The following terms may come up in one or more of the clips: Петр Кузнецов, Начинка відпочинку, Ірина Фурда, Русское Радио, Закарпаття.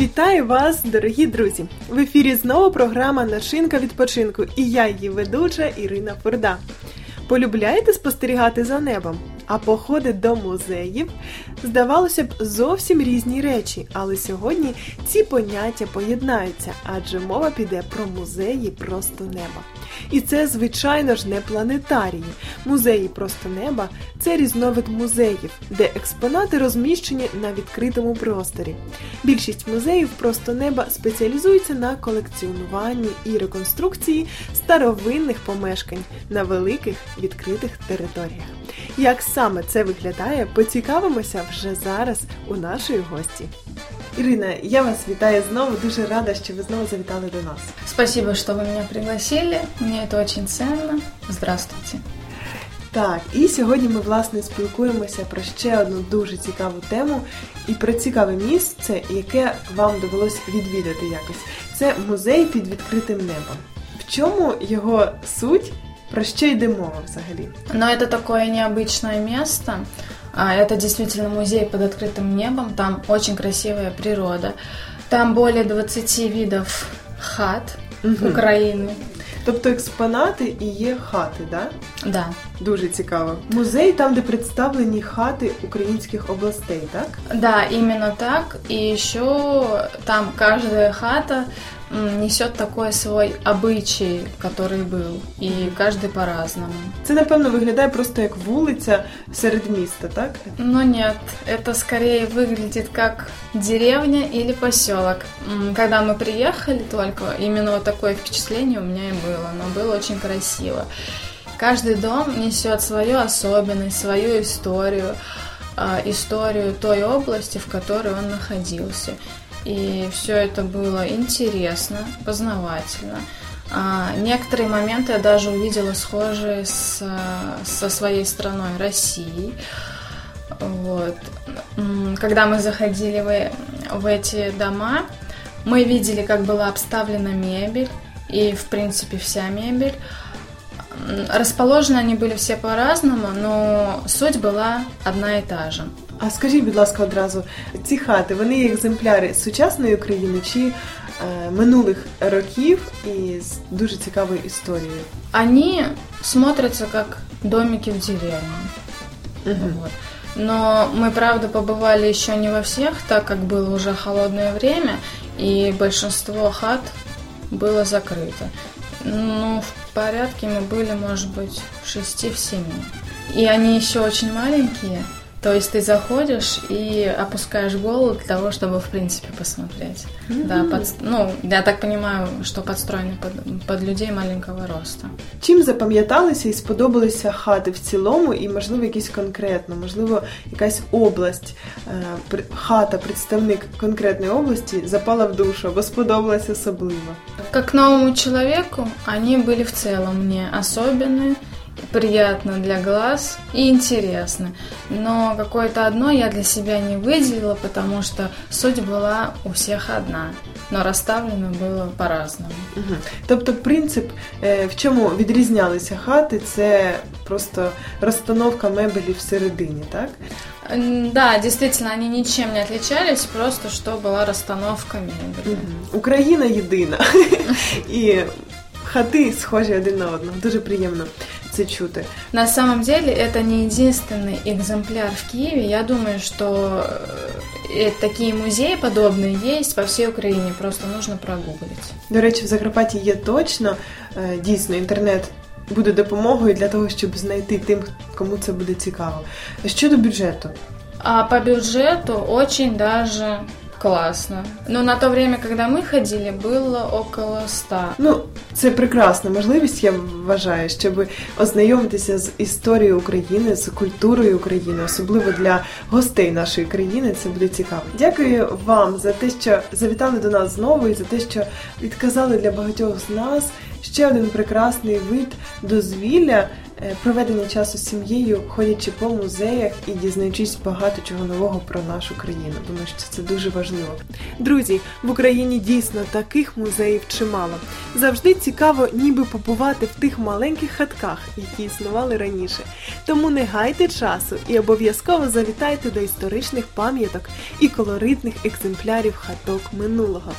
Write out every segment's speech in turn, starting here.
Вітаю вас, дорогі друзі! В ефірі знову програма «Начинка відпочинку» і я її ведуча Ірина Фурда. Полюбляєте спостерігати за небом? А походи до музеїв? Здавалося б, зовсім різні речі, але сьогодні ці поняття поєднаються, адже мова піде про музеї просто неба. І це, звичайно ж, не планетарії. Музеї просто неба – це різновид музеїв, де експонати розміщені на відкритому просторі. Більшість музеїв просто неба спеціалізуються на колекціонуванні і реконструкції старовинних помешкань на великих відкритих територіях. Як саме це виглядає, поцікавимося вже зараз у нашої гості. Ирина, я вас вітаю знову, дуже рада, що ви знову завітали до нас. Спасибо, що ви мене пригласили, мені це дуже цінно. Здравствуйте. Так, і сьогодні ми, власне, спілкуємося про ще одну дуже цікаву тему і про цікаве місце, яке вам довелось відвідати якось. Це музей під відкритим небом. В чому його суть? Про що йде мова взагалі? Ну, це таке необычне місце. Это действительно музей под открытым небом, там очень красивая природа. Там более 20 видов хат Украины. Тобто експонати і є хати, да? Да. Дуже цікаво. Музей там, де представлені хати українських областей, так? Да, именно так. И еще там каждая хата несет такой свой обычай, который был, и каждый по-разному. Це, напевно, виглядає просто як вулиця серед міста, так? Ну нет, это скорее выглядит как деревня или поселок. Когда мы приехали только, именно вот такое впечатление у меня и было, но было очень красиво. Каждый дом несет свою особенность, свою историю, историю той области, в которой он находился. И все это было интересно, познавательно. Некоторые моменты я даже увидела схожие со своей страной Россией. Вот. Когда мы заходили в эти дома, мы видели, как была обставлена мебель, и, в принципе, вся мебель. Расположены они были все по-разному, но суть была одна и та же. А скажіть, будь ласка, одразу, ці хати, вони є екземпляри сучасної України чи минулих років і з дуже цікавою історією? Вони смотряться як домики в деревні. Угу. Вот. Но мы, правда, побывали еще не во всех, так как было уже холодное время, и большинство хат было закрыто. Ну, в порядке мы были, может быть, в 6-7. И они еще очень маленькие. То есть ты заходишь и опускаешь голову для того, чтобы, в принципе, посмотреть. Mm-hmm. Да, ну, я так понимаю, что подстроены под людей маленького роста. Чим запам'яталися і сподобалися хати в цілому і, можливо, якісь конкретно, можливо, якась область, хата, представник конкретної області запала в душу або сподобалася особливо? Как новому человеку они были в целом мне особенные, приятно для глаз и интересно. Но какое-то одно я для себя не выделила, потому что суть была у всех одна, но расставлено было по-разному. Угу. Тобто принцип, в чому відрізнялися хати, це просто розстановка мебелі всередині, так? Да, действительно, они ничем не отличались, просто что была расстановка мебели. Угу. Україна єдина. І хати схожі один на одного. Дуже приємно це чути. На самом деле, это не единственный экземпляр в Киеве. Я думаю, что такие музеи подобные есть по всей Украине. Просто нужно прогуглить. До речі, в Закарпатті є точно, дійсно, інтернет буде допомогою для того, щоб знайти тим, кому це буде цікаво. Щодо бюджету? А по бюджету очень даже класно. Ну, на то время, когда мы ходили, было около 100. Ну, це прекрасна можливість, я вважаю, щоб ознайомитися з історією України, з культурою України, особливо для гостей нашої країни, це буде цікаво. Дякую вам за те, що завітали до нас знову і за те, що відказали для багатьох з нас ще один прекрасний вид дозвілля, проведення часу з сім'єю, ходячи по музеях і дізнаючись багато чого нового про нашу країну. Думаю, що це дуже важливо. Друзі, в Україні дійсно таких музеїв чимало. Завжди цікаво ніби побувати в тих маленьких хатках, які існували раніше. Тому не гайте часу і обов'язково завітайте до історичних пам'яток і колоритних екземплярів хаток минулого.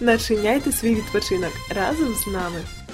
Начиняйте свій відпочинок разом з нами!